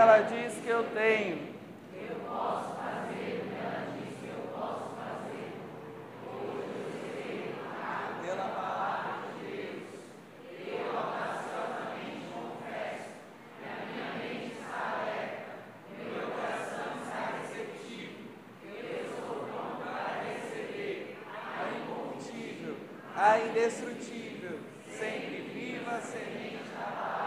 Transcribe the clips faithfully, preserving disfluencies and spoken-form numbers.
ela diz que eu tenho. Eu posso fazer o que ela diz que eu posso fazer. Hoje eu serei curado pela palavra de Deus. Eu audaciosamente confesso que a minha mente está alerta, meu coração está receptivo, eu estou pronto para receber a incontível, a indestrutível, sempre viva, semente da palavra.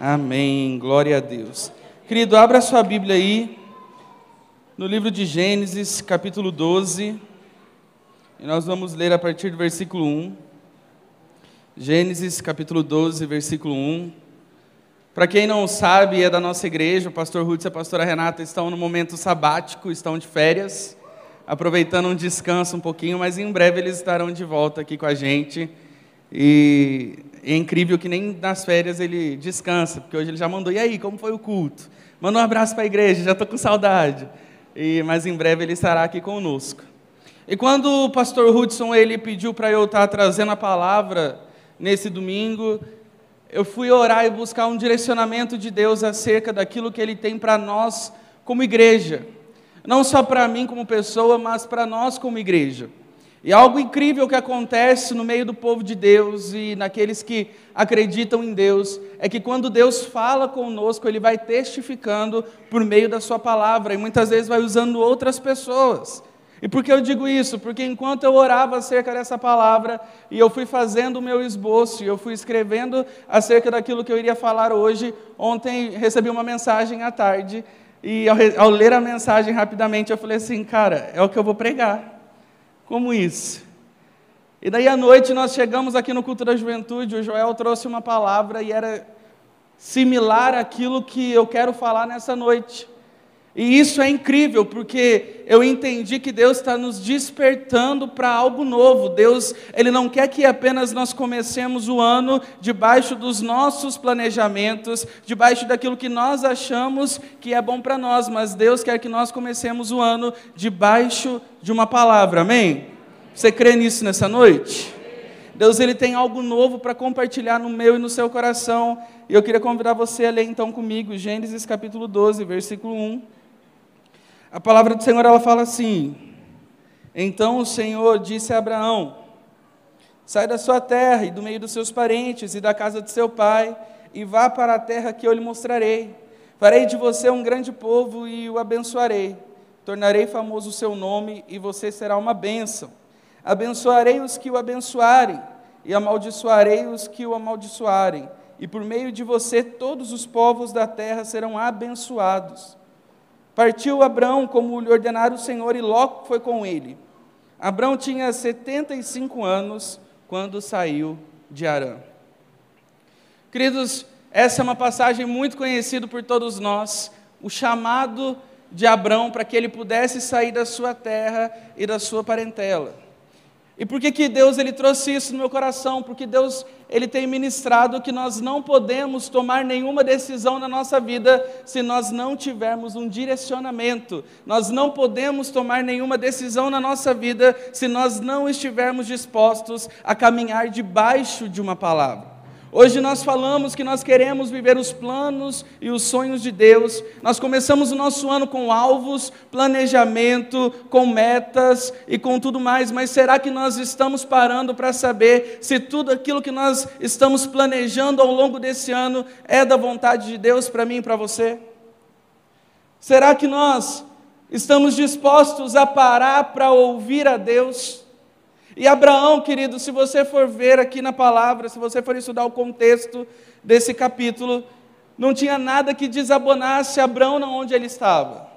Amém, glória a Deus. Querido, abra sua Bíblia aí, no livro de Gênesis, capítulo doze, e nós vamos ler a partir do versículo um, Gênesis, capítulo doze, versículo um, para quem não sabe, é da nossa igreja, o pastor Hudson e a pastora Renata estão no momento sabático, estão de férias, aproveitando um descanso um pouquinho, mas em breve eles estarão de volta aqui com a gente, e é incrível que nem nas férias ele descansa, porque hoje ele já mandou, e aí, como foi o culto? Manda um abraço para a igreja, já estou com saudade, e, mas em breve ele estará aqui conosco. E quando o pastor Hudson ele pediu para eu estar trazendo a palavra nesse domingo, eu fui orar e buscar um direcionamento de Deus acerca daquilo que ele tem para nós como igreja, não só para mim como pessoa, mas para nós como igreja. E algo incrível que acontece no meio do povo de Deus e naqueles que acreditam em Deus, é que quando Deus fala conosco, Ele vai testificando por meio da sua palavra, e muitas vezes vai usando outras pessoas. E por que eu digo isso? Porque enquanto eu orava acerca dessa palavra, e eu fui fazendo o meu esboço, e eu fui escrevendo acerca daquilo que eu iria falar hoje, ontem recebi uma mensagem à tarde, e ao, ao ler a mensagem rapidamente, eu falei assim, cara, é o que eu vou pregar. Como isso? E daí à noite nós chegamos aqui no Cultura da Juventude, o Joel trouxe uma palavra e era similar àquilo que eu quero falar nessa noite. E isso é incrível, porque eu entendi que Deus está nos despertando para algo novo. Deus, Ele não quer que apenas nós comecemos o ano debaixo dos nossos planejamentos, debaixo daquilo que nós achamos que é bom para nós, mas Deus quer que nós comecemos o ano debaixo de uma palavra, amém? Você crê nisso nessa noite? Deus, Ele tem algo novo para compartilhar no meu e no seu coração, e eu queria convidar você a ler então comigo, Gênesis capítulo doze, versículo um, a palavra do Senhor ela fala assim, então o Senhor disse a Abraão, sai da sua terra e do meio dos seus parentes e da casa de seu pai, e vá para a terra que eu lhe mostrarei, farei de você um grande povo e o abençoarei, tornarei famoso o seu nome e você será uma bênção, abençoarei os que o abençoarem e amaldiçoarei os que o amaldiçoarem, e por meio de você todos os povos da terra serão abençoados. Partiu Abraão como lhe ordenara o Senhor, e Ló foi com ele. Abraão tinha setenta e cinco anos quando saiu de Arã. Queridos, essa é uma passagem muito conhecida por todos nós, o chamado de Abraão para que ele pudesse sair da sua terra e da sua parentela. E por que que Deus ele trouxe isso no meu coração? Porque Deus ele tem ministrado que nós não podemos tomar nenhuma decisão na nossa vida se nós não tivermos um direcionamento. Nós não podemos tomar nenhuma decisão na nossa vida se nós não estivermos dispostos a caminhar debaixo de uma palavra. Hoje nós falamos que nós queremos viver os planos e os sonhos de Deus, nós começamos o nosso ano com alvos, planejamento, com metas e com tudo mais, mas será que nós estamos parando para saber se tudo aquilo que nós estamos planejando ao longo desse ano é da vontade de Deus para mim e para você? Será que nós estamos dispostos a parar para ouvir a Deus? E Abraão, querido, se você for ver aqui na palavra, se você for estudar o contexto desse capítulo, não tinha nada que desabonasse Abraão onde ele estava.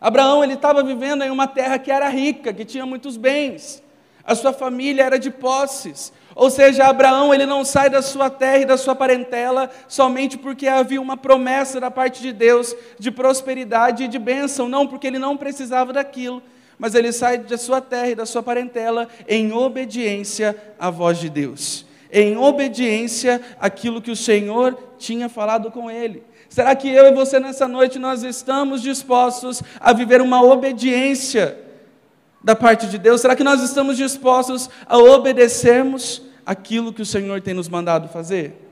Abraão, ele estava vivendo em uma terra que era rica, que tinha muitos bens, a sua família era de posses, ou seja, Abraão, ele não sai da sua terra e da sua parentela, somente porque havia uma promessa da parte de Deus, de prosperidade e de bênção, não, porque ele não precisava daquilo, mas ele sai da sua terra e da sua parentela em obediência à voz de Deus, em obediência àquilo que o Senhor tinha falado com ele. Será que eu e você nessa noite, nós estamos dispostos a viver uma obediência da parte de Deus? Será que nós estamos dispostos a obedecermos aquilo que o Senhor tem nos mandado fazer?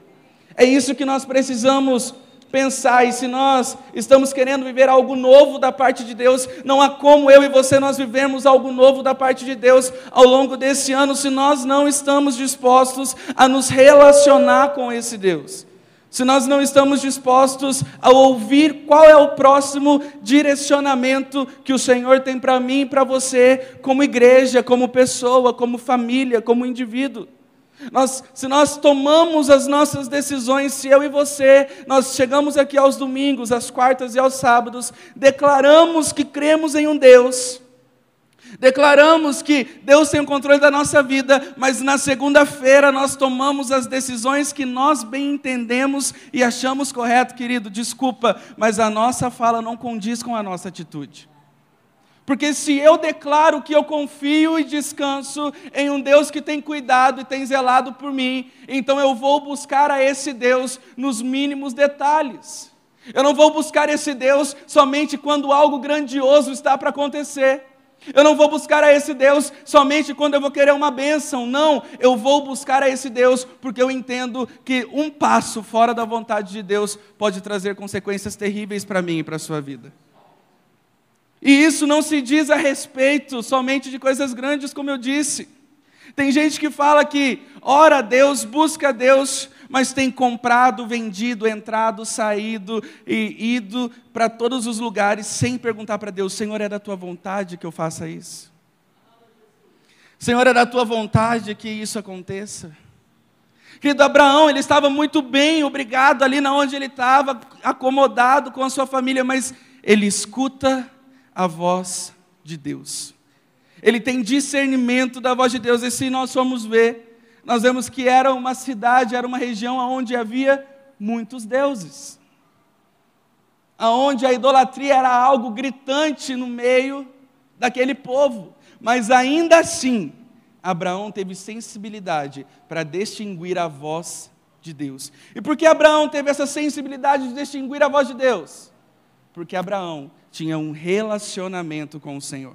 É isso que nós precisamos pensar, e se nós estamos querendo viver algo novo da parte de Deus, não há como eu e você nós vivermos algo novo da parte de Deus ao longo desse ano, se nós não estamos dispostos a nos relacionar com esse Deus, se nós não estamos dispostos a ouvir qual é o próximo direcionamento que o Senhor tem para mim e para você, como igreja, como pessoa, como família, como indivíduo. Nós, se nós tomamos as nossas decisões, se eu e você, nós chegamos aqui aos domingos, às quartas e aos sábados, declaramos que cremos em um Deus, declaramos que Deus tem o controle da nossa vida, mas na segunda-feira nós tomamos as decisões que nós bem entendemos e achamos correto, querido, desculpa, mas a nossa fala não condiz com a nossa atitude. Porque se eu declaro que eu confio e descanso em um Deus que tem cuidado e tem zelado por mim, então eu vou buscar a esse Deus nos mínimos detalhes. Eu não vou buscar esse Deus somente quando algo grandioso está para acontecer. Eu não vou buscar a esse Deus somente quando eu vou querer uma bênção. Não, eu vou buscar a esse Deus porque eu entendo que um passo fora da vontade de Deus pode trazer consequências terríveis para mim e para a sua vida. E isso não se diz a respeito somente de coisas grandes, como eu disse. Tem gente que fala que ora a Deus, busca a Deus, mas tem comprado, vendido, entrado, saído e ido para todos os lugares sem perguntar para Deus: Senhor, é da tua vontade que eu faça isso? Senhor, é da tua vontade que isso aconteça? Querido, Abraão, ele estava muito bem, obrigado, ali na onde ele estava, acomodado com a sua família, mas ele escuta a voz de Deus, ele tem discernimento da voz de Deus. E se nós formos ver, nós vemos que era uma cidade, era uma região onde havia muitos deuses, onde a idolatria era algo gritante no meio daquele povo, mas ainda assim, Abraão teve sensibilidade para distinguir a voz de Deus. E por que Abraão teve essa sensibilidade de distinguir a voz de Deus? Porque Abraão tinha um relacionamento com o Senhor.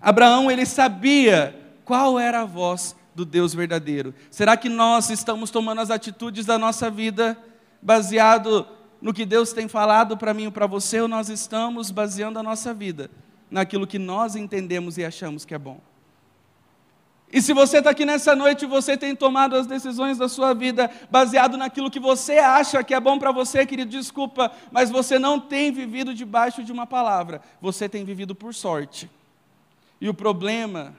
Abraão, ele sabia qual era a voz do Deus verdadeiro. Será que nós estamos tomando as atitudes da nossa vida baseado no que Deus tem falado para mim e para você, ou nós estamos baseando a nossa vida naquilo que nós entendemos e achamos que é bom? E se você está aqui nessa noite e você tem tomado as decisões da sua vida baseado naquilo que você acha que é bom para você, querido, desculpa, mas você não tem vivido debaixo de uma palavra, você tem vivido por sorte. E o problema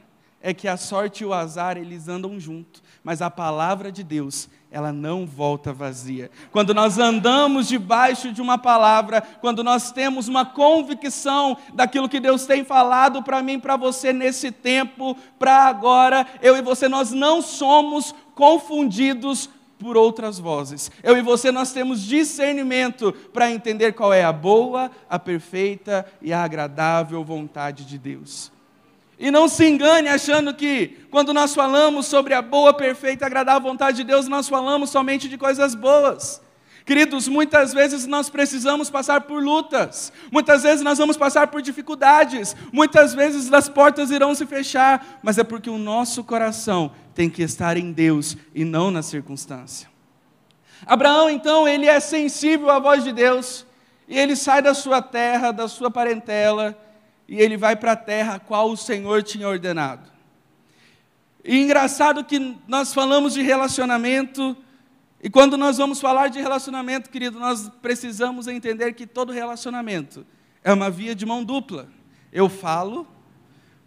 é que a sorte e o azar, eles andam juntos, mas a palavra de Deus, ela não volta vazia. Quando nós andamos debaixo de uma palavra, quando nós temos uma convicção daquilo que Deus tem falado para mim, para você nesse tempo, para agora, eu e você, nós não somos confundidos por outras vozes. Eu e você, nós temos discernimento para entender qual é a boa, a perfeita e a agradável vontade de Deus. E não se engane achando que quando nós falamos sobre a boa, perfeita e agradável vontade de Deus, nós falamos somente de coisas boas. Queridos, muitas vezes nós precisamos passar por lutas, muitas vezes nós vamos passar por dificuldades, muitas vezes as portas irão se fechar, mas é porque o nosso coração tem que estar em Deus e não na circunstância. Abraão, então, ele é sensível à voz de Deus, e ele sai da sua terra, da sua parentela, e ele vai para a terra a qual o Senhor tinha ordenado. E engraçado que nós falamos de relacionamento, e quando nós vamos falar de relacionamento, querido, nós precisamos entender que todo relacionamento é uma via de mão dupla. Eu falo,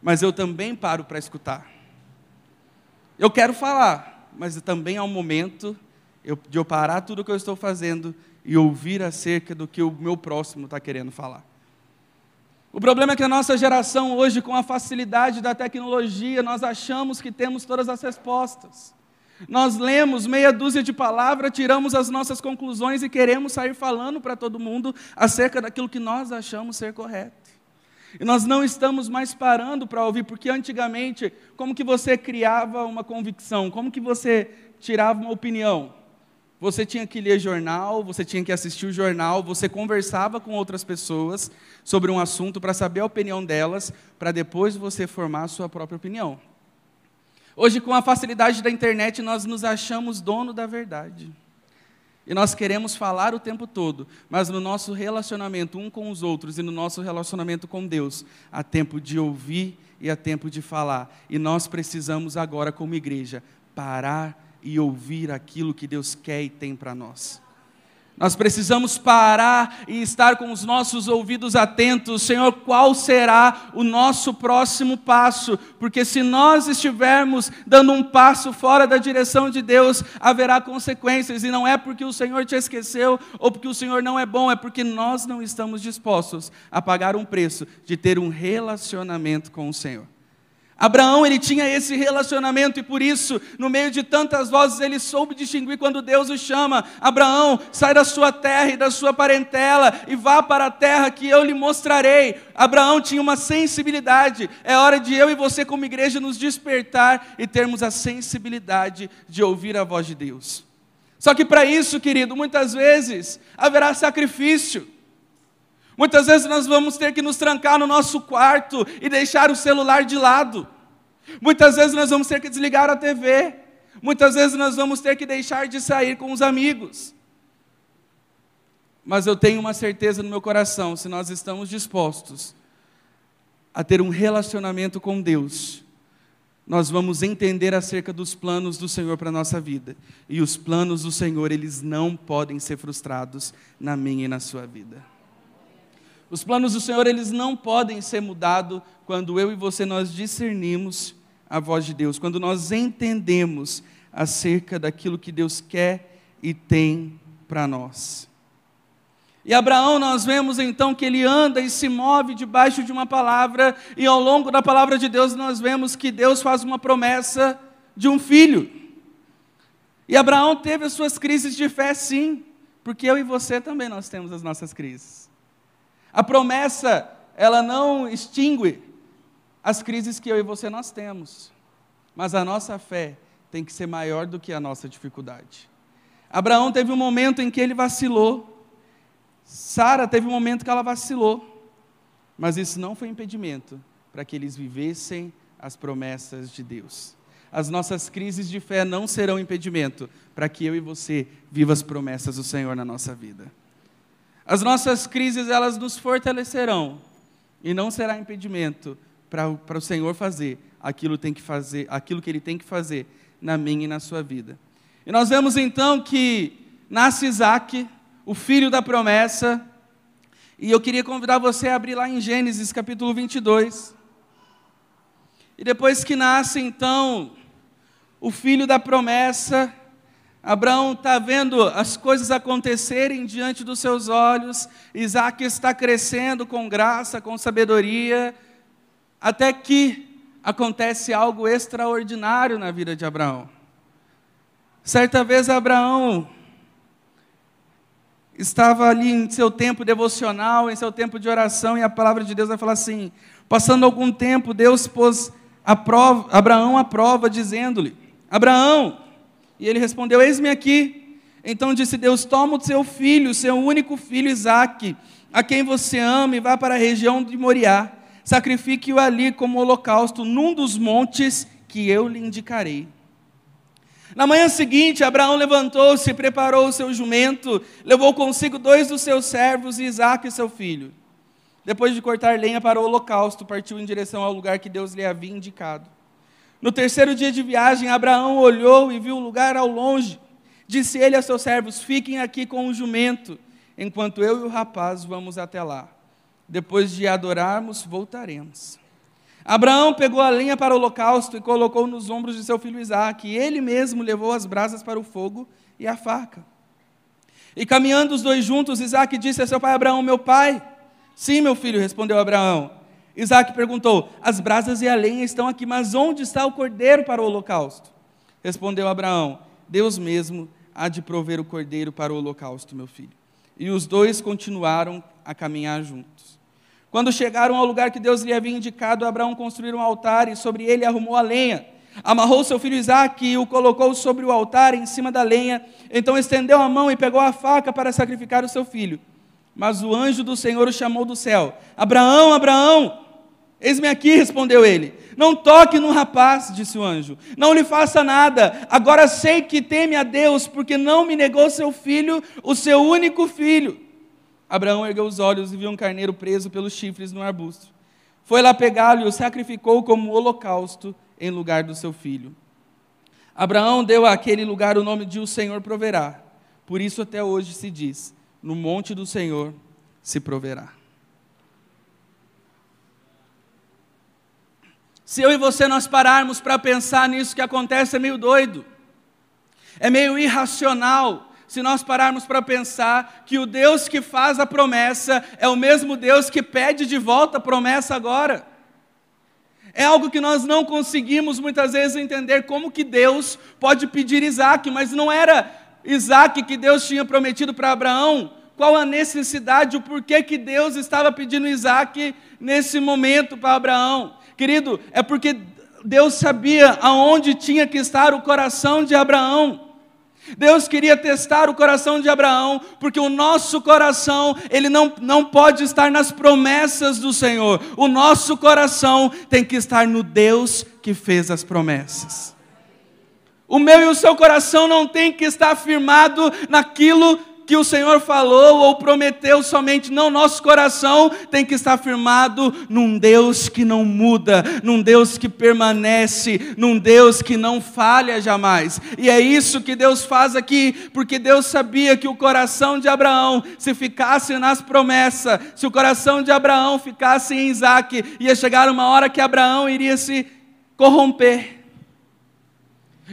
mas eu também paro para escutar. Eu quero falar, mas também há um momento de eu parar tudo o que eu estou fazendo e ouvir acerca do que o meu próximo está querendo falar. O problema é que a nossa geração hoje, com a facilidade da tecnologia, nós achamos que temos todas as respostas. Nós lemos meia dúzia de palavras, tiramos as nossas conclusões e queremos sair falando para todo mundo acerca daquilo que nós achamos ser correto. E nós não estamos mais parando para ouvir, porque antigamente, como que você criava uma convicção? Como que você tirava uma opinião? Você tinha que ler jornal, você tinha que assistir o jornal, você conversava com outras pessoas sobre um assunto para saber a opinião delas, para depois você formar a sua própria opinião. Hoje, com a facilidade da internet, nós nos achamos dono da verdade. E nós queremos falar o tempo todo, mas no nosso relacionamento um com os outros e no nosso relacionamento com Deus, há tempo de ouvir e há tempo de falar. E nós precisamos agora, como igreja, parar e ouvir aquilo que Deus quer e tem para nós. Nós precisamos parar e estar com os nossos ouvidos atentos. Senhor, qual será o nosso próximo passo? Porque se nós estivermos dando um passo fora da direção de Deus, haverá consequências. E não é porque o Senhor te esqueceu ou porque o Senhor não é bom, é porque nós não estamos dispostos a pagar um preço de ter um relacionamento com o Senhor. Abraão, ele tinha esse relacionamento e por isso, no meio de tantas vozes, ele soube distinguir quando Deus o chama. Abraão, sai da sua terra e da sua parentela e vá para a terra que eu lhe mostrarei. Abraão tinha uma sensibilidade. É hora de eu e você como igreja nos despertar e termos a sensibilidade de ouvir a voz de Deus. Só que para isso, querido, muitas vezes haverá sacrifício. Muitas vezes nós vamos ter que nos trancar no nosso quarto e deixar o celular de lado. Muitas vezes nós vamos ter que desligar a T V. Muitas vezes nós vamos ter que deixar de sair com os amigos. Mas eu tenho uma certeza no meu coração, se nós estamos dispostos a ter um relacionamento com Deus, nós vamos entender acerca dos planos do Senhor para a nossa vida. E os planos do Senhor, eles não podem ser frustrados na minha e na sua vida. Os planos do Senhor, eles não podem ser mudados quando eu e você, nós discernimos a voz de Deus, quando nós entendemos acerca daquilo que Deus quer e tem para nós. E Abraão, nós vemos então que ele anda e se move debaixo de uma palavra, e ao longo da palavra de Deus, nós vemos que Deus faz uma promessa de um filho. E Abraão teve as suas crises de fé, sim, porque eu e você também, nós temos as nossas crises. A promessa, ela não extingue as crises que eu e você nós temos, mas a nossa fé tem que ser maior do que a nossa dificuldade. Abraão teve um momento em que ele vacilou, Sara teve um momento que ela vacilou, mas isso não foi impedimento para que eles vivessem as promessas de Deus. As nossas crises de fé não serão impedimento para que eu e você viva as promessas do Senhor na nossa vida. As nossas crises, elas nos fortalecerão, e não será impedimento para o Senhor fazer aquilo, tem que fazer aquilo que Ele tem que fazer na minha e na sua vida. E nós vemos então que nasce Isaac, o filho da promessa, e eu queria convidar você a abrir lá em Gênesis capítulo vinte e dois, e depois que nasce então o filho da promessa, Abraão está vendo as coisas acontecerem diante dos seus olhos, Isaac está crescendo com graça, com sabedoria, até que acontece algo extraordinário na vida de Abraão. Certa vez Abraão estava ali em seu tempo devocional, em seu tempo de oração, e a palavra de Deus vai falar assim, passando algum tempo, Deus pôs a prova, Abraão à prova, dizendo-lhe, Abraão, e ele respondeu, eis-me aqui. Então disse Deus, toma o seu filho, seu único filho Isaque, a quem você ama, e vá para a região de Moriá, sacrifique-o ali como holocausto, num dos montes que eu lhe indicarei. Na manhã seguinte, Abraão levantou-se, preparou o seu jumento, levou consigo dois dos seus servos, Isaque e seu filho. Depois de cortar lenha para o holocausto, partiu em direção ao lugar que Deus lhe havia indicado. No terceiro dia de viagem, Abraão olhou e viu o lugar ao longe. Disse ele a seus servos, fiquem aqui com o jumento, enquanto eu e o rapaz vamos até lá. Depois de adorarmos, voltaremos. Abraão pegou a lenha para o holocausto e colocou nos ombros de seu filho Isaque. E ele mesmo levou as brasas para o fogo e a faca. E caminhando os dois juntos, Isaque disse a seu pai Abraão, meu pai. Sim, meu filho, respondeu Abraão. Isaque perguntou, as brasas e a lenha estão aqui, mas onde está o cordeiro para o holocausto? Respondeu Abraão, Deus mesmo há de prover o cordeiro para o holocausto, meu filho. E os dois continuaram a caminhar juntos. Quando chegaram ao lugar que Deus lhe havia indicado, Abraão construiu um altar e sobre ele arrumou a lenha. amarrou seu filho Isaac e o colocou sobre o altar em cima da lenha, então estendeu a mão e pegou a faca para sacrificar o seu filho. Mas o anjo do Senhor o chamou do céu: Abraão, Abraão, eis-me aqui, respondeu ele. Não toque no rapaz, disse o anjo, não lhe faça nada, agora sei que teme a Deus, porque não me negou seu filho, o seu único filho. Abraão ergueu os olhos e viu um carneiro preso pelos chifres no arbusto. Foi lá pegá-lo e o sacrificou como holocausto em lugar do seu filho. Abraão deu àquele lugar o nome de O Senhor Proverá. Por isso até hoje se diz: no monte do Senhor se proverá. Se eu e você nós pararmos para pensar nisso que acontece, é meio doido, é meio irracional, se nós pararmos para pensar que o Deus que faz a promessa é o mesmo Deus que pede de volta a promessa agora. É algo que nós não conseguimos muitas vezes entender, como que Deus pode pedir Isaac, mas não era Isaac que Deus tinha prometido para Abraão. Qual a necessidade, o porquê que Deus estava pedindo Isaac nesse momento para Abraão? Querido, é porque Deus sabia aonde tinha que estar o coração de Abraão. Deus queria testar o coração de Abraão, porque o nosso coração, ele não, não pode estar nas promessas do Senhor. O nosso coração tem que estar no Deus que fez as promessas. O meu e o seu coração não tem que estar firmado naquilo que o Senhor falou ou prometeu somente. Não, nosso coração tem que estar firmado num Deus que não muda, num Deus que permanece, num Deus que não falha jamais. E é isso que Deus faz aqui, porque Deus sabia que o coração de Abraão, se ficasse nas promessas, se o coração de Abraão ficasse em Isaac, ia chegar uma hora que Abraão iria se corromper.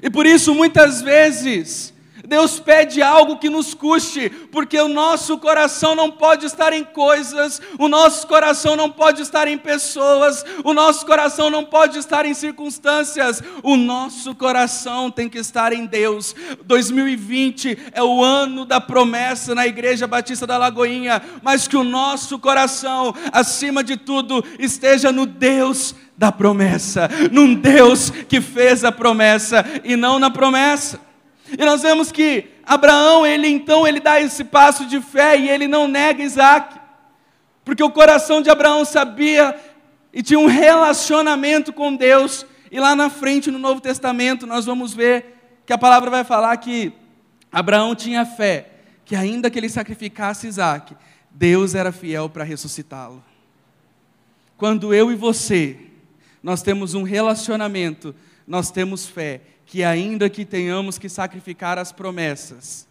E por isso muitas vezes Deus pede algo que nos custe, porque o nosso coração não pode estar em coisas, o nosso coração não pode estar em pessoas, o nosso coração não pode estar em circunstâncias, o nosso coração tem que estar em Deus. dois mil e vinte é o ano da promessa na Igreja Batista da Lagoinha, mas que o nosso coração, acima de tudo, esteja no Deus da promessa, num Deus que fez a promessa e não na promessa. E nós vemos que Abraão, ele então, ele dá esse passo de fé e ele não nega Isaac, porque o coração de Abraão sabia e tinha um relacionamento com Deus. E lá na frente, no Novo Testamento, nós vamos ver que a palavra vai falar que Abraão tinha fé, que ainda que ele sacrificasse Isaac, Deus era fiel para ressuscitá-lo. Quando eu e você, nós temos um relacionamento, nós temos fé, que ainda que tenhamos que sacrificar as promessas,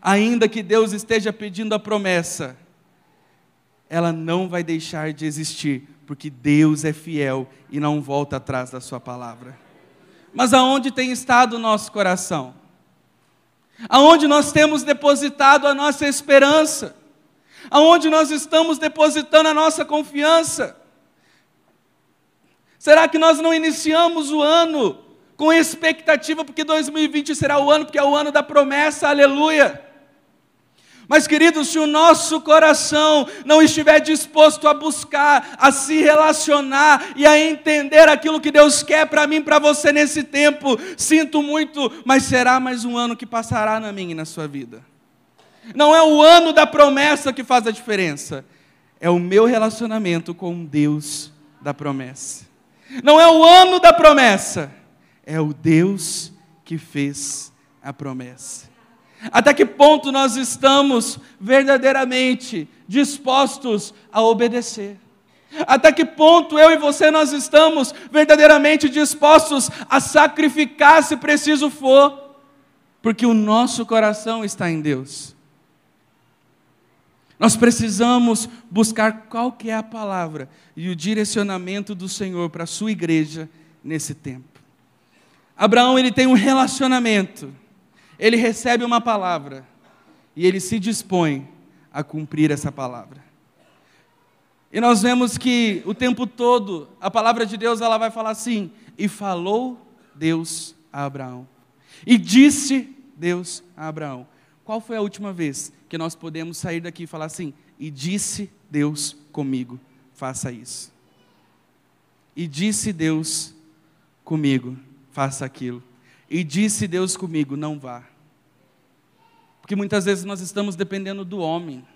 ainda que Deus esteja pedindo a promessa, ela não vai deixar de existir, porque Deus é fiel e não volta atrás da sua palavra. Mas aonde tem estado o nosso coração? Aonde nós temos depositado a nossa esperança? Aonde nós estamos depositando a nossa confiança? Será que nós não iniciamos o ano com expectativa, porque dois mil e vinte será o ano, porque é o ano da promessa, aleluia? Mas queridos, se o nosso coração não estiver disposto a buscar, a se relacionar e a entender aquilo que Deus quer para mim, para você nesse tempo, sinto muito, mas será mais um ano que passará na minha e na sua vida. Não é o ano da promessa que faz a diferença, é o meu relacionamento com Deus da promessa. Não é o ano da promessa, é o Deus que fez a promessa. Até que ponto nós estamos verdadeiramente dispostos a obedecer? Até que ponto eu e você nós estamos verdadeiramente dispostos a sacrificar se preciso for? Porque o nosso coração está em Deus. Nós precisamos buscar qual que é a palavra e o direcionamento do Senhor para a sua igreja nesse tempo. Abraão, ele tem um relacionamento, ele recebe uma palavra, e ele se dispõe a cumprir essa palavra. E nós vemos que o tempo todo, a palavra de Deus, ela vai falar assim: e falou Deus a Abraão, e disse Deus a Abraão. Qual foi a última vez que nós podemos sair daqui e falar assim: e disse Deus comigo, faça isso? E disse Deus comigo, faça aquilo. E disse Deus comigo, não vá. Porque muitas vezes nós estamos dependendo do homem.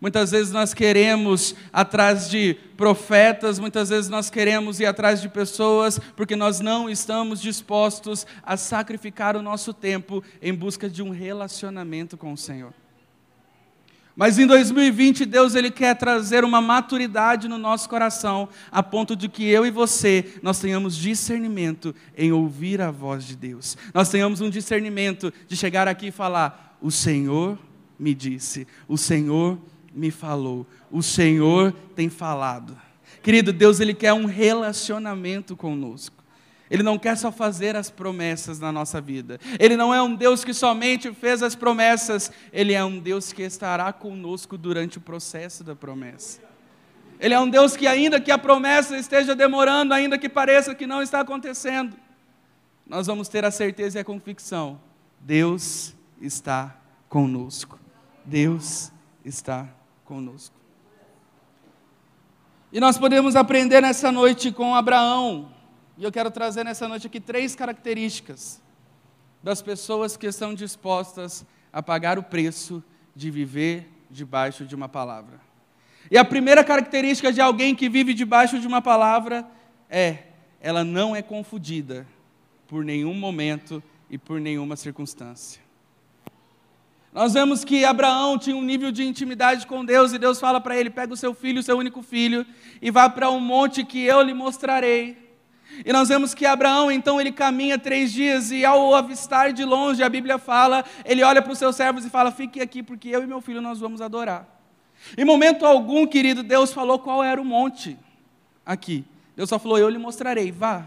Muitas vezes nós queremos atrás de profetas, muitas vezes nós queremos ir atrás de pessoas, porque nós não estamos dispostos a sacrificar o nosso tempo em busca de um relacionamento com o Senhor. Mas em dois mil e vinte, Deus ele quer trazer uma maturidade no nosso coração, a ponto de que eu e você, nós tenhamos discernimento em ouvir a voz de Deus. Nós tenhamos um discernimento de chegar aqui e falar, o Senhor me disse, o Senhor me falou, o Senhor tem falado. Querido, Deus ele quer um relacionamento conosco. Ele não quer só fazer as promessas na nossa vida. Ele não é um Deus que somente fez as promessas. Ele é um Deus que estará conosco durante o processo da promessa. Ele é um Deus que, ainda que a promessa esteja demorando, ainda que pareça que não está acontecendo, nós vamos ter a certeza e a convicção, Deus está conosco. Deus está conosco. E nós podemos aprender nessa noite com Abraão. E eu quero trazer nessa noite aqui três características das pessoas que estão dispostas a pagar o preço de viver debaixo de uma palavra. E a primeira característica de alguém que vive debaixo de uma palavra é, ela não é confundida por nenhum momento e por nenhuma circunstância. Nós vemos que Abraão tinha um nível de intimidade com Deus, e Deus fala para ele, pega o seu filho, o seu único filho, e vá para um monte que eu lhe mostrarei. E nós vemos que Abraão, então, ele caminha três dias, e ao avistar de longe, a Bíblia fala, ele olha para os seus servos e fala, fique aqui, porque eu e meu filho nós vamos adorar. Em momento algum, querido, Deus falou qual era o monte aqui. Deus só falou, eu lhe mostrarei, vá,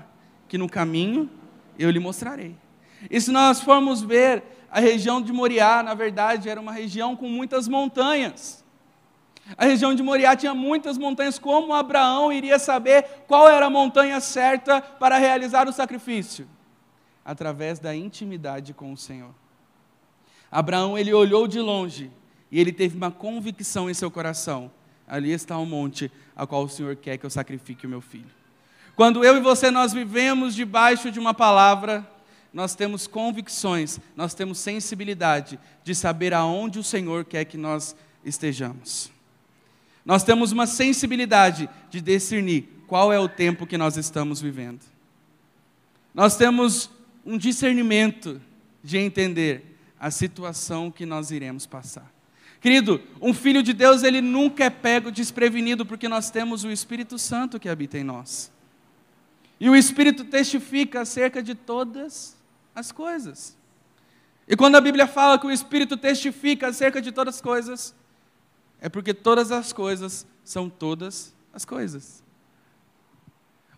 que no caminho eu lhe mostrarei. E se nós formos ver, a região de Moriá, na verdade, era uma região com muitas montanhas. A região de Moriá tinha muitas montanhas. Como Abraão iria saber qual era a montanha certa para realizar o sacrifício? Através da intimidade com o Senhor. Abraão, ele olhou de longe e ele teve uma convicção em seu coração. Ali está o monte a qual o Senhor quer que eu sacrifique o meu filho. Quando eu e você, nós vivemos debaixo de uma palavra, nós temos convicções, nós temos sensibilidade de saber aonde o Senhor quer que nós estejamos. Nós temos uma sensibilidade de discernir qual é o tempo que nós estamos vivendo. Nós temos um discernimento de entender a situação que nós iremos passar. Querido, um filho de Deus, ele nunca é pego desprevenido, porque nós temos o Espírito Santo que habita em nós. E o Espírito testifica acerca de todas as coisas. E quando a Bíblia fala que o Espírito testifica acerca de todas as coisas, é porque todas as coisas são todas as coisas.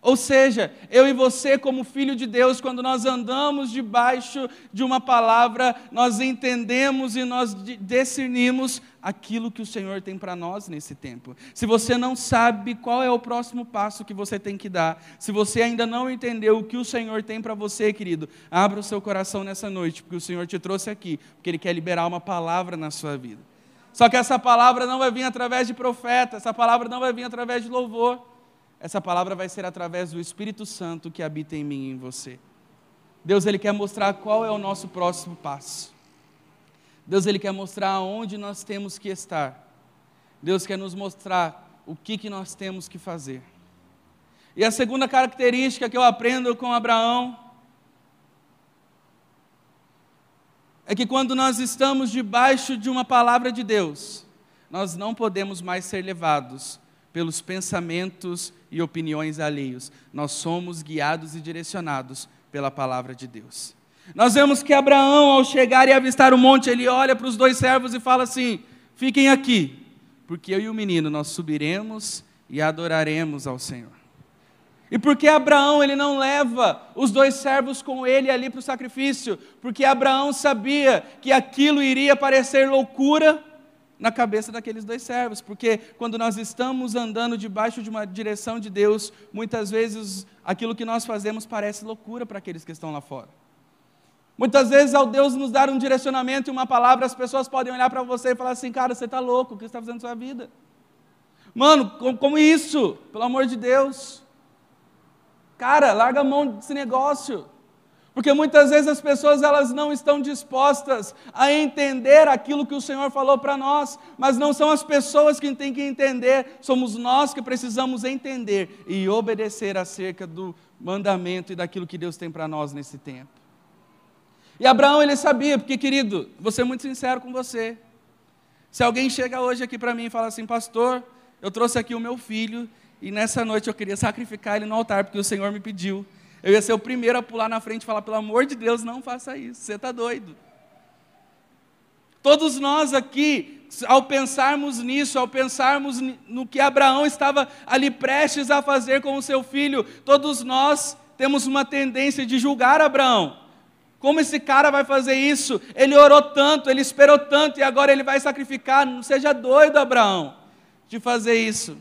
Ou seja, eu e você, como filho de Deus, quando nós andamos debaixo de uma palavra, nós entendemos e nós discernimos aquilo que o Senhor tem para nós nesse tempo. Se você não sabe qual é o próximo passo que você tem que dar, se você ainda não entendeu o que o Senhor tem para você, querido, abra o seu coração nessa noite, porque o Senhor te trouxe aqui, porque Ele quer liberar uma palavra na sua vida. Só que essa palavra não vai vir através de profeta, essa palavra não vai vir através de louvor. Essa palavra vai ser através do Espírito Santo que habita em mim e em você. Deus, Ele quer mostrar qual é o nosso próximo passo. Deus, Ele quer mostrar aonde nós temos que estar. Deus quer nos mostrar o que, que nós temos que fazer. E a segunda característica que eu aprendo com Abraão é que quando nós estamos debaixo de uma palavra de Deus, nós não podemos mais ser levados pelos pensamentos e opiniões alheios. Nós somos guiados e direcionados pela palavra de Deus. Nós vemos que Abraão, ao chegar e avistar o monte, ele olha para os dois servos e fala assim, fiquem aqui, porque eu e o menino nós subiremos e adoraremos ao Senhor. E porque Abraão ele não leva os dois servos com ele ali para o sacrifício? Porque Abraão sabia que aquilo iria parecer loucura na cabeça daqueles dois servos. Porque quando nós estamos andando debaixo de uma direção de Deus, muitas vezes aquilo que nós fazemos parece loucura para aqueles que estão lá fora. Muitas vezes, ao Deus nos dar um direcionamento e uma palavra, as pessoas podem olhar para você e falar assim, cara, você está louco, o que você está fazendo na sua vida? Mano, como isso? Pelo amor de Deus. Cara, larga a mão desse negócio. Porque muitas vezes as pessoas elas não estão dispostas a entender aquilo que o Senhor falou para nós, mas não são as pessoas que têm que entender, somos nós que precisamos entender e obedecer acerca do mandamento e daquilo que Deus tem para nós nesse tempo. E Abraão ele sabia, porque querido, vou ser muito sincero com você, se alguém chega hoje aqui para mim e fala assim, pastor, eu trouxe aqui o meu filho e nessa noite eu queria sacrificar ele no altar porque o Senhor me pediu, eu ia ser o primeiro a pular na frente e falar, pelo amor de Deus, não faça isso, você está doido. Todos nós aqui, ao pensarmos nisso, ao pensarmos no que Abraão estava ali prestes a fazer com o seu filho, todos nós temos uma tendência de julgar Abraão. Como esse cara vai fazer isso? Ele orou tanto, ele esperou tanto e agora ele vai sacrificar, não seja doido Abraão, de fazer isso.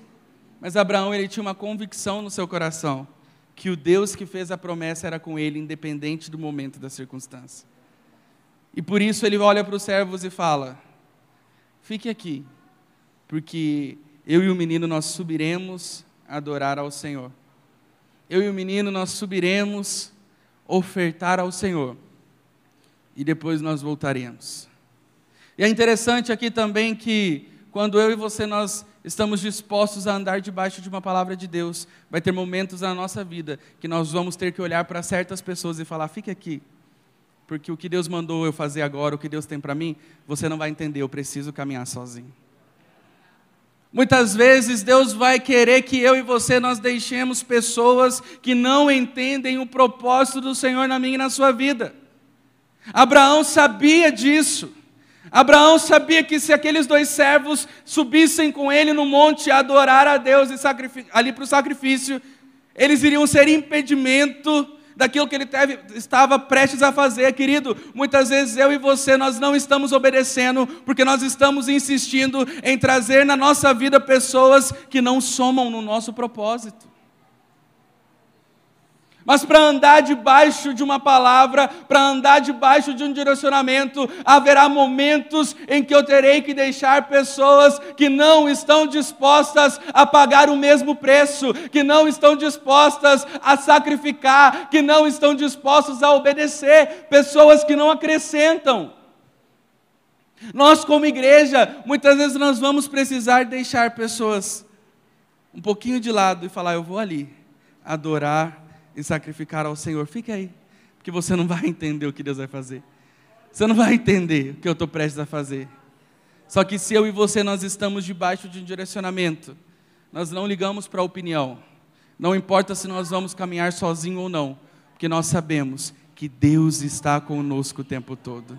Mas Abraão, ele tinha uma convicção no seu coração, que o Deus que fez a promessa era com ele, independente do momento da circunstância. E por isso ele olha para os servos e fala, fique aqui, porque eu e o menino nós subiremos a adorar ao Senhor. Eu e o menino nós subiremos ofertar ao Senhor. E depois nós voltaremos. E é interessante aqui também que, quando eu e você, nós estamos dispostos a andar debaixo de uma palavra de Deus, vai ter momentos na nossa vida que nós vamos ter que olhar para certas pessoas e falar, fique aqui, porque o que Deus mandou eu fazer agora, o que Deus tem para mim, você não vai entender, eu preciso caminhar sozinho. Muitas vezes Deus vai querer que eu e você, nós deixemos pessoas que não entendem o propósito do Senhor na minha e na sua vida. Abraão sabia disso. Abraão sabia que se aqueles dois servos subissem com ele no monte a adorar a Deus e ali para o sacrifício, eles iriam ser impedimento daquilo que ele teve, estava prestes a fazer. Querido, muitas vezes eu e você, nós não estamos obedecendo, porque nós estamos insistindo em trazer na nossa vida pessoas que não somam no nosso propósito. Mas para andar debaixo de uma palavra, para andar debaixo de um direcionamento, haverá momentos em que eu terei que deixar pessoas que não estão dispostas a pagar o mesmo preço, que não estão dispostas a sacrificar, que não estão dispostas a obedecer, pessoas que não acrescentam. Nós como igreja, muitas vezes nós vamos precisar deixar pessoas um pouquinho de lado e falar, eu vou ali adorar e sacrificar ao Senhor, fica aí, porque você não vai entender o que Deus vai fazer, você não vai entender o que eu estou prestes a fazer. Só que se eu e você, nós estamos debaixo de um direcionamento, nós não ligamos para a opinião, não importa se nós vamos caminhar sozinho ou não, porque nós sabemos que Deus está conosco o tempo todo.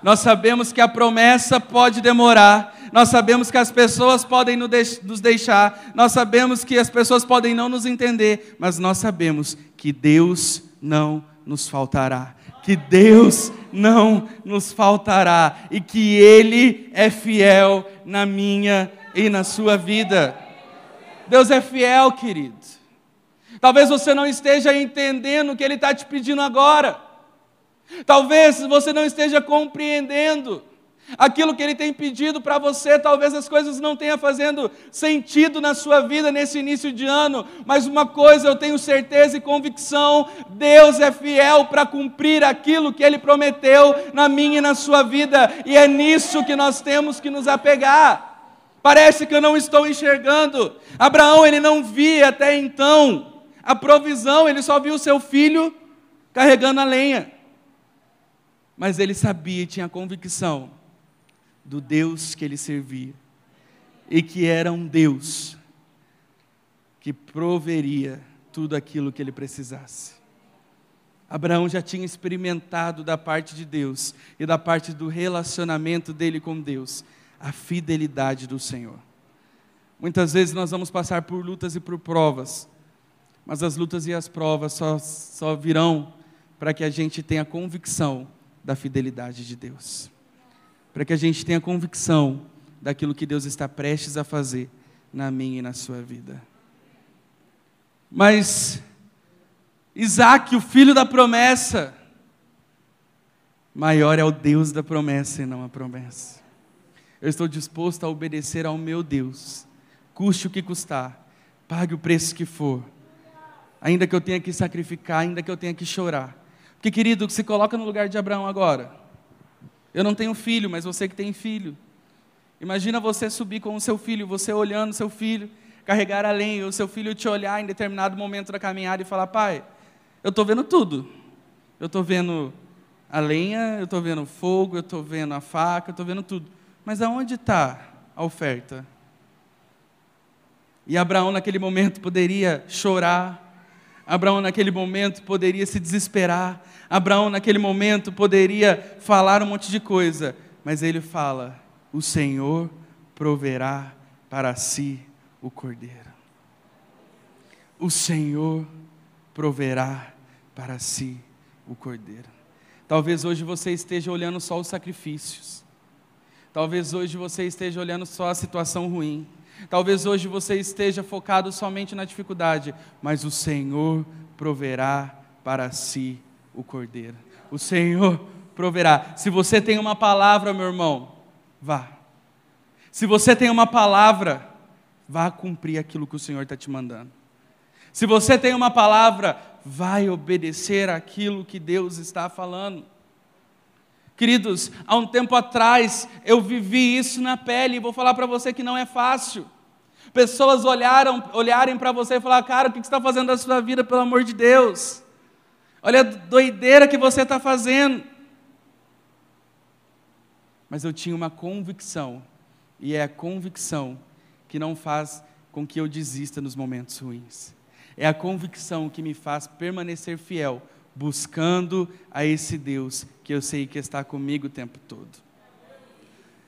Nós sabemos que a promessa pode demorar, nós sabemos que as pessoas podem nos deixar, nós sabemos que as pessoas podem não nos entender, mas nós sabemos que Deus não nos faltará, que Deus não nos faltará e que Ele é fiel na minha e na sua vida. Deus é fiel, querido. Talvez você não esteja entendendo o que Ele está te pedindo agora. Talvez você não esteja compreendendo aquilo que Ele tem pedido para você, talvez as coisas não tenham fazendo sentido na sua vida nesse início de ano, mas uma coisa eu tenho certeza e convicção, Deus é fiel para cumprir aquilo que Ele prometeu na minha e na sua vida, e é nisso que nós temos que nos apegar. Parece que eu não estou enxergando. Abraão ele não via até então a provisão, ele só viu o seu filho carregando a lenha. Mas ele sabia e tinha a convicção do Deus que ele servia, e que era um Deus que proveria tudo aquilo que ele precisasse. Abraão já tinha experimentado da parte de Deus, e da parte do relacionamento dele com Deus, a fidelidade do Senhor. Muitas vezes nós vamos passar por lutas e por provas, mas as lutas e as provas só, só virão para que a gente tenha convicção da fidelidade de Deus, para que a gente tenha convicção daquilo que Deus está prestes a fazer na minha e na sua vida. Mas Isaac, o filho da promessa, maior é o Deus da promessa e não a promessa. Eu estou disposto a obedecer ao meu Deus, custe o que custar, pague o preço que for, ainda que eu tenha que sacrificar, ainda que eu tenha que chorar. Porque, querido, se coloca no lugar de Abraão agora. Eu não tenho filho, mas você que tem filho. Imagina você subir com o seu filho, você olhando o seu filho, carregar a lenha, o seu filho te olhar em determinado momento da caminhada e falar: pai, eu estou vendo tudo. Eu estou vendo a lenha, eu estou vendo o fogo, eu estou vendo a faca, eu estou vendo tudo. Mas aonde está a oferta? E Abraão naquele momento poderia chorar, Abraão naquele momento poderia se desesperar, Abraão naquele momento poderia falar um monte de coisa, mas ele fala: o Senhor proverá para si o cordeiro. O Senhor proverá para si o cordeiro. Talvez hoje você esteja olhando só os sacrifícios. Talvez hoje você esteja olhando só a situação ruim. Talvez hoje você esteja focado somente na dificuldade, mas o Senhor proverá para si o cordeiro. O Senhor proverá. Se você tem uma palavra, meu irmão, vá. Se você tem uma palavra, vá cumprir aquilo que o Senhor está te mandando. Se você tem uma palavra, vai obedecer aquilo que Deus está falando. Queridos, há um tempo atrás eu vivi isso na pele e vou falar para você que não é fácil. Pessoas olharam, olharem para você e falaram: cara, o que você está fazendo da sua vida, pelo amor de Deus? Olha a doideira que você está fazendo. Mas eu tinha uma convicção, e é a convicção que não faz com que eu desista nos momentos ruins. É a convicção que me faz permanecer fiel, buscando a esse Deus que eu sei que está comigo o tempo todo.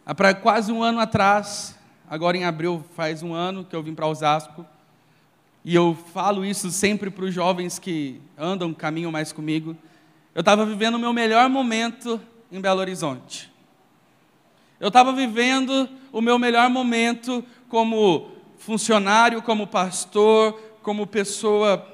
Há quase um ano atrás, agora em abril faz um ano que eu vim para Osasco, e eu falo isso sempre para os jovens que andam, caminham mais comigo. Eu estava vivendo o meu melhor momento em Belo Horizonte. Eu estava vivendo o meu melhor momento como funcionário, como pastor, como pessoa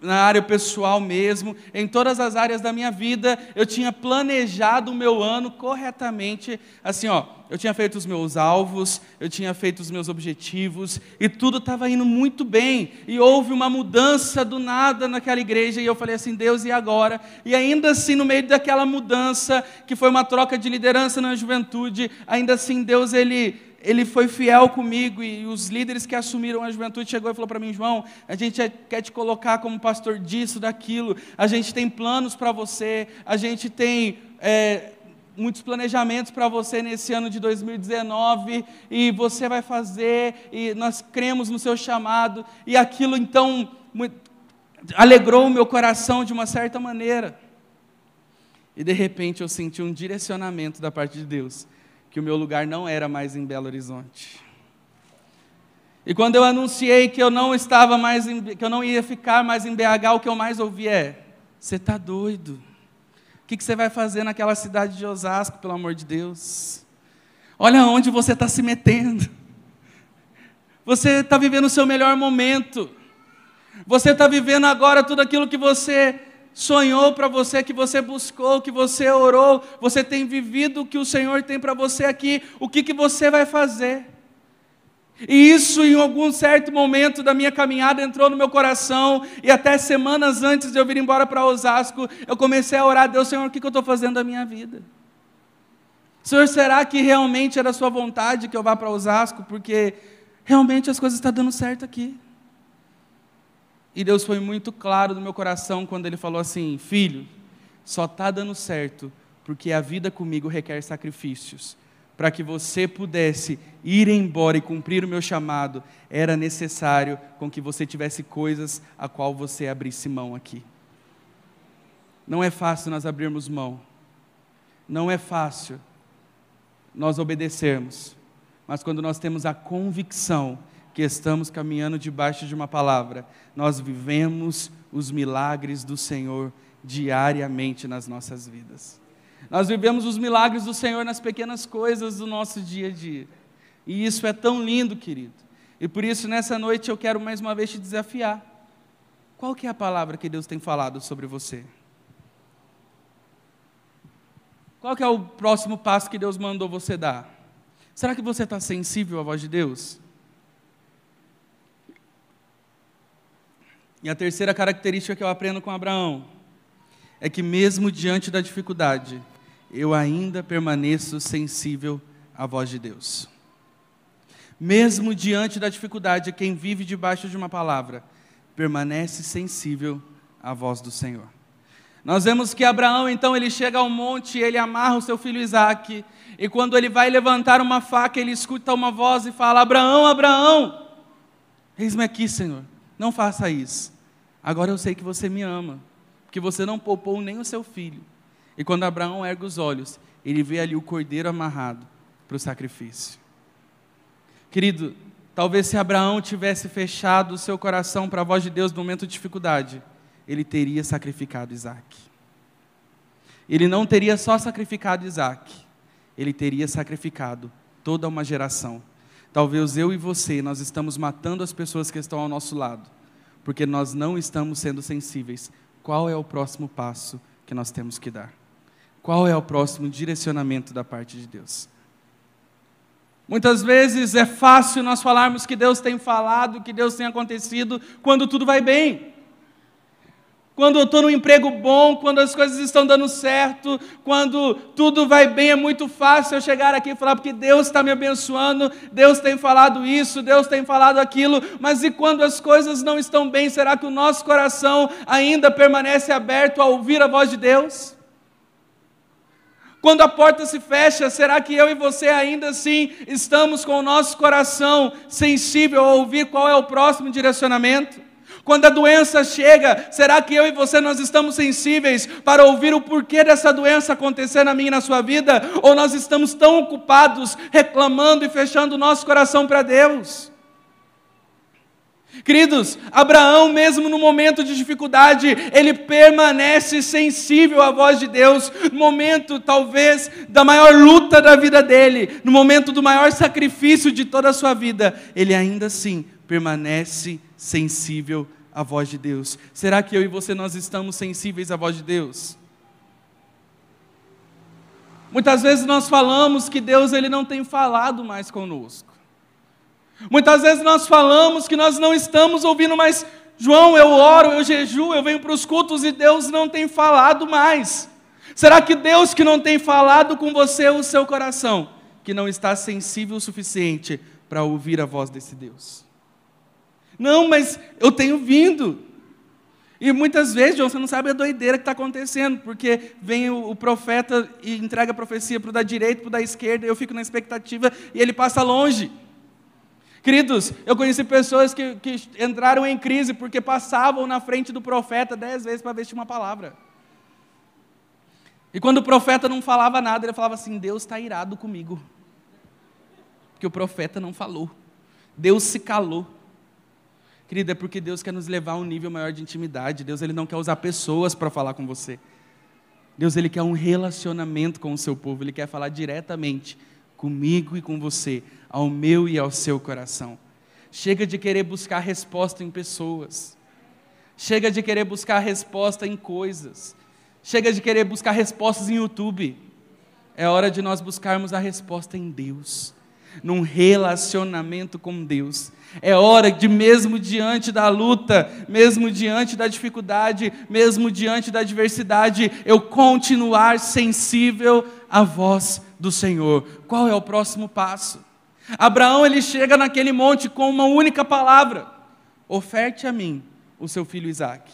na área pessoal mesmo, em todas as áreas da minha vida. Eu tinha planejado o meu ano corretamente, assim ó, eu tinha feito os meus alvos, eu tinha feito os meus objetivos, e tudo estava indo muito bem, e houve uma mudança do nada naquela igreja, e eu falei assim: Deus, e agora? E ainda assim, no meio daquela mudança, que foi uma troca de liderança na juventude, ainda assim Deus, Ele... Ele foi fiel comigo, e os líderes que assumiram a juventude chegou e falou para mim: João, a gente quer te colocar como pastor disso, daquilo, a gente tem planos para você, a gente tem é, muitos planejamentos para você nesse ano de dois mil e dezenove, e você vai fazer, e nós cremos no seu chamado. E aquilo então muito, alegrou o meu coração de uma certa maneira, e de repente eu senti um direcionamento da parte de Deus, que o meu lugar não era mais em Belo Horizonte. E quando eu anunciei que eu não estava mais em, que eu não ia ficar mais em B H, o que eu mais ouvi é: você está doido? O que você vai fazer naquela cidade de Osasco, pelo amor de Deus? Olha onde você está se metendo. Você está vivendo o seu melhor momento. Você está vivendo agora tudo aquilo que você sonhou para você, que você buscou, que você orou. Você tem vivido o que o Senhor tem para você aqui. O que que você vai fazer? E isso, em algum certo momento da minha caminhada, entrou no meu coração, e até semanas antes de eu vir embora para Osasco, eu comecei a orar a Deus: Senhor, o que que eu estou fazendo da minha vida? Senhor, será que realmente era a sua vontade que eu vá para Osasco? Porque realmente as coisas estão dando certo aqui. E Deus foi muito claro no meu coração quando Ele falou assim: filho, só está dando certo porque a vida comigo requer sacrifícios. Para que você pudesse ir embora e cumprir o meu chamado, era necessário com que você tivesse coisas a qual você abrisse mão aqui. Não é fácil nós abrirmos mão. Não é fácil nós obedecermos. Mas quando nós temos a convicção que estamos caminhando debaixo de uma palavra, nós vivemos os milagres do Senhor diariamente nas nossas vidas. Nós vivemos os milagres do Senhor nas pequenas coisas do nosso dia a dia, e isso é tão lindo, querido. E por isso, nessa noite, eu quero mais uma vez te desafiar: qual que é a palavra que Deus tem falado sobre você? Qual que é o próximo passo que Deus mandou você dar? Será que você está sensível à voz de Deus? E a terceira característica que eu aprendo com Abraão é que mesmo diante da dificuldade, eu ainda permaneço sensível à voz de Deus. Mesmo diante da dificuldade, quem vive debaixo de uma palavra, permanece sensível à voz do Senhor. Nós vemos que Abraão, então, ele chega ao monte, ele amarra o seu filho Isaac, e quando ele vai levantar uma faca, ele escuta uma voz e fala: Abraão, Abraão, eis-me aqui, Senhor, não faça isso, agora eu sei que você me ama, porque você não poupou nem o seu filho. E quando Abraão ergue os olhos, ele vê ali o cordeiro amarrado para o sacrifício. Querido, talvez se Abraão tivesse fechado o seu coração para a voz de Deus no momento de dificuldade, ele teria sacrificado Isaac. Ele não teria só sacrificado Isaac, ele teria sacrificado toda uma geração. Talvez eu e você, nós estamos matando as pessoas que estão ao nosso lado, porque nós não estamos sendo sensíveis. Qual é o próximo passo que nós temos que dar? Qual é o próximo direcionamento da parte de Deus? Muitas vezes é fácil nós falarmos que Deus tem falado, que Deus tem acontecido, quando tudo vai bem. Quando eu estou num emprego bom, quando as coisas estão dando certo, quando tudo vai bem, é muito fácil eu chegar aqui e falar, porque Deus está me abençoando, Deus tem falado isso, Deus tem falado aquilo, mas e quando as coisas não estão bem, será que o nosso coração ainda permanece aberto a ouvir a voz de Deus? Quando a porta se fecha, será que eu e você ainda assim estamos com o nosso coração sensível a ouvir qual é o próximo direcionamento? Quando a doença chega, será que eu e você nós estamos sensíveis para ouvir o porquê dessa doença acontecer na minha e na sua vida? Ou nós estamos tão ocupados reclamando e fechando o nosso coração para Deus? Queridos, Abraão mesmo no momento de dificuldade, ele permanece sensível à voz de Deus, no momento talvez da maior luta da vida dele, no momento do maior sacrifício de toda a sua vida, ele ainda assim permanece sensível à voz de Deus. Será que eu e você nós estamos sensíveis à voz de Deus? Muitas vezes nós falamos que Deus ele não tem falado mais conosco. Muitas vezes nós falamos que nós não estamos ouvindo mais. João, eu oro, eu jejuo, eu venho para os cultos e Deus não tem falado mais. Será que Deus que não tem falado com você, o seu coração, que não está sensível o suficiente para ouvir a voz desse Deus? Não, mas eu tenho vindo. E muitas vezes, João, você não sabe a doideira que está acontecendo, porque vem o, o profeta e entrega a profecia para o da direita, para o da esquerda, eu fico na expectativa e ele passa longe. Queridos, eu conheci pessoas que, que entraram em crise porque passavam na frente do profeta dez vezes para ver se tinha uma palavra. E quando o profeta não falava nada, ele falava assim, Deus está irado comigo. Porque o profeta não falou. Deus se calou. Querido, é porque Deus quer nos levar a um nível maior de intimidade. Deus ele não quer usar pessoas para falar com você. Deus ele quer um relacionamento com o seu povo. Ele quer falar diretamente comigo e com você, ao meu e ao seu coração. Chega de querer buscar resposta em pessoas, chega de querer buscar resposta em coisas, chega de querer buscar respostas em YouTube, é hora de nós buscarmos a resposta em Deus, num relacionamento com Deus. É hora de, mesmo diante da luta, mesmo diante da dificuldade, mesmo diante da adversidade, eu continuar sensível à voz do Senhor. Qual é o próximo passo? Abraão, ele chega naquele monte com uma única palavra: oferte a mim o seu filho Isaac.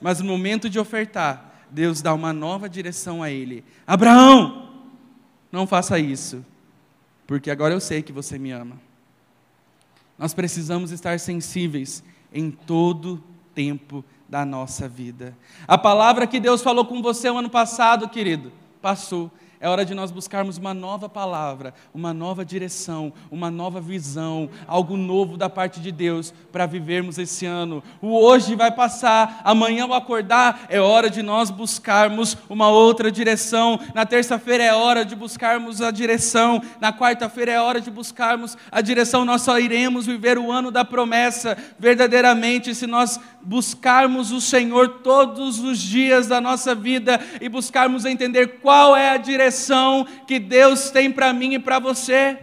Mas no momento de ofertar, Deus dá uma nova direção a ele. Abraão, não faça isso, porque agora eu sei que você me ama. Nós precisamos estar sensíveis em todo tempo da nossa vida. A palavra que Deus falou com você o ano passado, querido, passou. É hora de nós buscarmos uma nova palavra, uma nova direção, uma nova visão, algo novo da parte de Deus para vivermos esse ano. O hoje vai passar, amanhã ao acordar, é hora de nós buscarmos uma outra direção. Na terça-feira é hora de buscarmos a direção, na quarta-feira é hora de buscarmos a direção. Nós só iremos viver o ano da promessa verdadeiramente se nós buscarmos o Senhor todos os dias da nossa vida e buscarmos entender qual é a direção que Deus tem para mim e para você.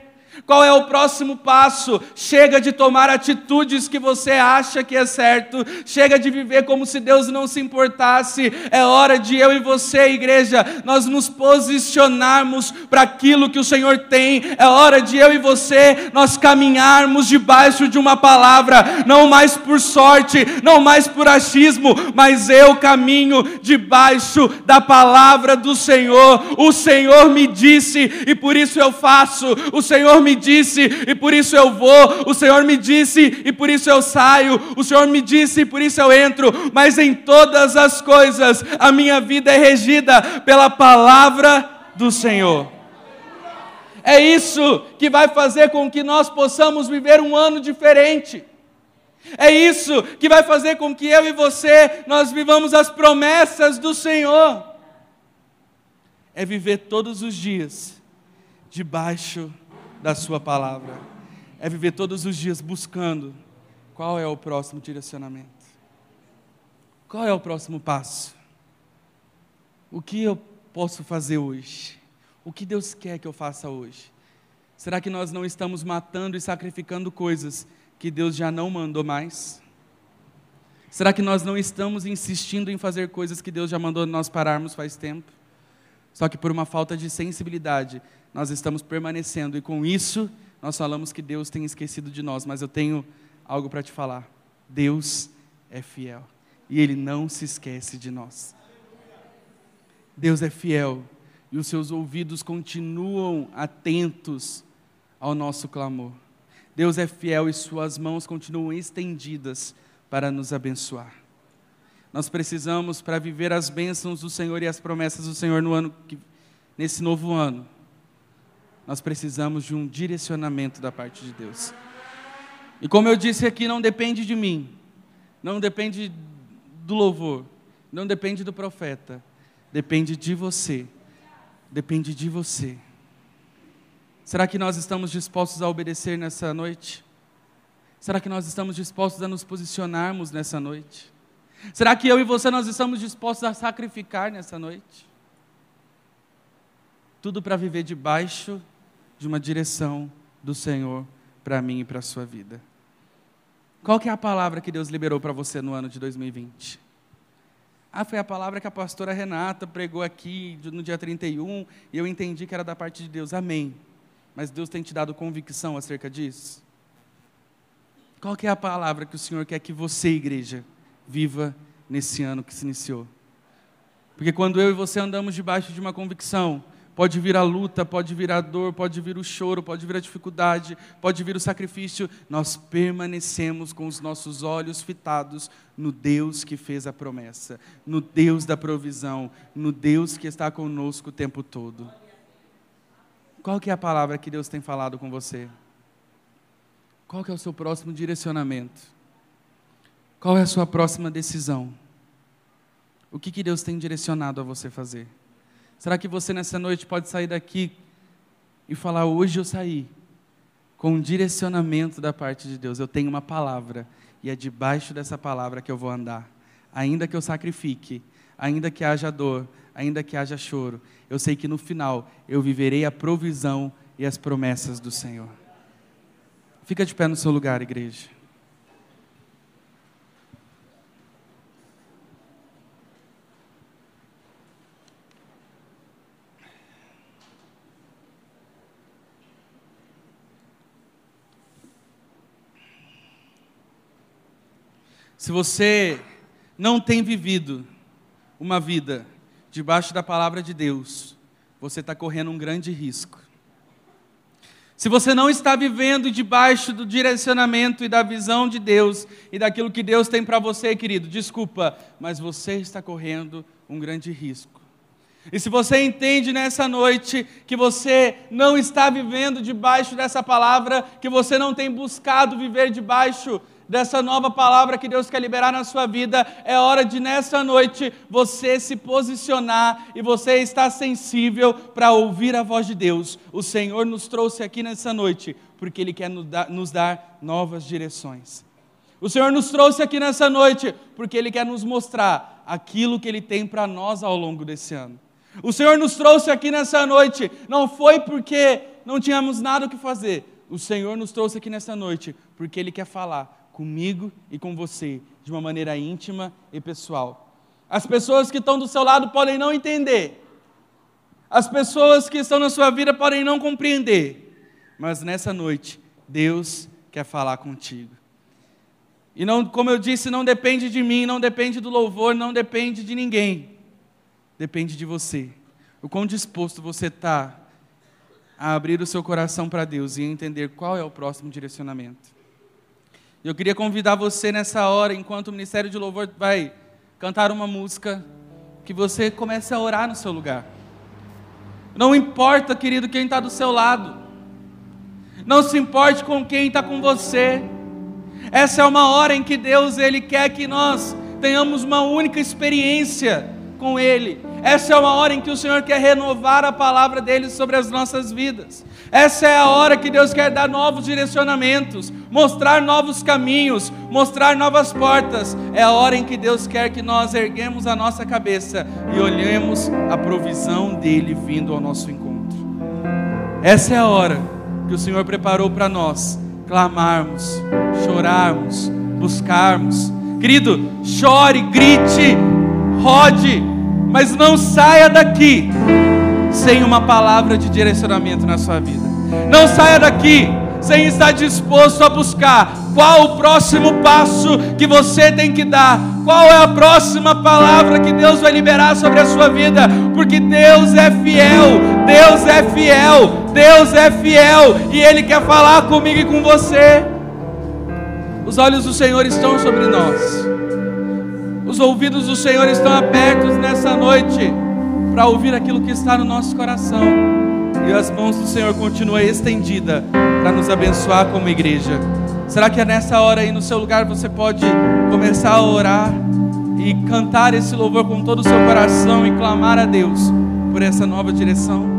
Qual é o próximo passo? Chega de tomar atitudes que você acha que é certo, chega de viver como se Deus não se importasse. É hora de eu e você, igreja, nós nos posicionarmos para aquilo que o Senhor tem. É hora de eu e você, nós caminharmos debaixo de uma palavra, não mais por sorte, não mais por achismo, mas eu caminho debaixo da palavra do Senhor. O Senhor me disse e por isso eu faço, o Senhor me disse e por isso eu vou, o Senhor me disse e por isso eu saio, o Senhor me disse e por isso eu entro, mas em todas as coisas a minha vida é regida pela palavra do Senhor. É isso que vai fazer com que nós possamos viver um ano diferente. É isso que vai fazer com que eu e você, nós vivamos as promessas do Senhor. É viver todos os dias debaixo da sua palavra. É viver todos os dias buscando qual é o próximo direcionamento. Qual é o próximo passo? O que eu posso fazer hoje? O que Deus quer que eu faça hoje? Será que nós não estamos matando e sacrificando coisas que Deus já não mandou mais? Será que nós não estamos insistindo em fazer coisas que Deus já mandou nós pararmos faz tempo? Só que por uma falta de sensibilidade, nós estamos permanecendo, e com isso, nós falamos que Deus tem esquecido de nós, mas eu tenho algo para te falar: Deus é fiel, e Ele não se esquece de nós. Deus é fiel, e os seus ouvidos continuam atentos ao nosso clamor. Deus é fiel e suas mãos continuam estendidas para nos abençoar. Nós precisamos, para viver as bênçãos do Senhor e as promessas do Senhor no ano que, nesse novo ano, nós precisamos de um direcionamento da parte de Deus. E como eu disse aqui, não depende de mim, não depende do louvor, não depende do profeta, depende de você, depende de você. Será que nós estamos dispostos a obedecer nessa noite? Será que nós estamos dispostos a nos posicionarmos nessa noite? Será que eu e você, nós estamos dispostos a sacrificar nessa noite? Tudo para viver debaixo de uma direção do Senhor para mim e para a sua vida. Qual que é a palavra que Deus liberou para você no ano de dois mil e vinte? Ah, foi a palavra que a pastora Renata pregou aqui no dia trinta e um, e eu entendi que era da parte de Deus. Amém. Mas Deus tem te dado convicção acerca disso? Qual que é a palavra que o Senhor quer que você, igreja, viva nesse ano que se iniciou? Porque quando eu e você andamos debaixo de uma convicção, pode vir a luta, pode vir a dor, pode vir o choro, pode vir a dificuldade, pode vir o sacrifício, nós permanecemos com os nossos olhos fitados no Deus que fez a promessa, no Deus da provisão, no Deus que está conosco o tempo todo. Qual que é a palavra que Deus tem falado com você? Qual que é o seu próximo direcionamento? Qual é a sua próxima decisão? O que que Deus tem direcionado a você fazer? Será que você nessa noite pode sair daqui e falar: hoje eu saí com um direcionamento da parte de Deus, eu tenho uma palavra e é debaixo dessa palavra que eu vou andar, ainda que eu sacrifique, ainda que haja dor, ainda que haja choro, eu sei que no final eu viverei a provisão e as promessas do Senhor. Fica de pé no seu lugar, igreja. Se você não tem vivido uma vida debaixo da palavra de Deus, você está correndo um grande risco. Se você não está vivendo debaixo do direcionamento e da visão de Deus, e daquilo que Deus tem para você, querido, desculpa, mas você está correndo um grande risco. E se você entende nessa noite que você não está vivendo debaixo dessa palavra, que você não tem buscado viver debaixo dessa nova palavra que Deus quer liberar na sua vida, é hora de nessa noite você se posicionar e você estar sensível para ouvir a voz de Deus. O Senhor nos trouxe aqui nessa noite porque Ele quer nos dar novas direções. O Senhor nos trouxe aqui nessa noite porque Ele quer nos mostrar aquilo que Ele tem para nós ao longo desse ano. O Senhor nos trouxe aqui nessa noite, não foi porque não tínhamos nada o que fazer, o Senhor nos trouxe aqui nessa noite, porque Ele quer falar comigo e com você, de uma maneira íntima e pessoal. As pessoas que estão do seu lado podem não entender, as pessoas que estão na sua vida podem não compreender, mas nessa noite, Deus quer falar contigo. E não, como eu disse, não depende de mim, não depende do louvor, não depende de ninguém, depende de você, o quão disposto você está a abrir o seu coração para Deus e entender qual é o próximo direcionamento. Eu queria convidar você nessa hora, enquanto o Ministério de Louvor vai cantar uma música, que você comece a orar no seu lugar. Não importa, querido, quem está do seu lado, não se importe com quem está com você. Essa é uma hora em que Deus, Ele quer que nós tenhamos uma única experiência com Ele. Essa é uma hora em que o Senhor quer renovar a palavra dEle sobre as nossas vidas. Essa é a hora que Deus quer dar novos direcionamentos, mostrar novos caminhos, mostrar novas portas. É a hora em que Deus quer que nós erguemos a nossa cabeça e olhemos a provisão dEle vindo ao nosso encontro. Essa é a hora que o Senhor preparou para nós clamarmos, chorarmos, buscarmos. Querido, chore, grite, rode, mas não saia daqui sem uma palavra de direcionamento na sua vida. Não saia daqui sem estar disposto a buscar qual o próximo passo que você tem que dar, qual é a próxima palavra que Deus vai liberar sobre a sua vida, porque Deus é fiel, Deus é fiel, Deus é fiel, e Ele quer falar comigo e com você. Os olhos do Senhor estão sobre nós, os ouvidos do Senhor estão abertos nessa noite, para ouvir aquilo que está no nosso coração, e as mãos do Senhor continuam estendidas, para nos abençoar como igreja. Será que é nessa hora aí no seu lugar você pode começar a orar e cantar esse louvor com todo o seu coração e clamar a Deus por essa nova direção?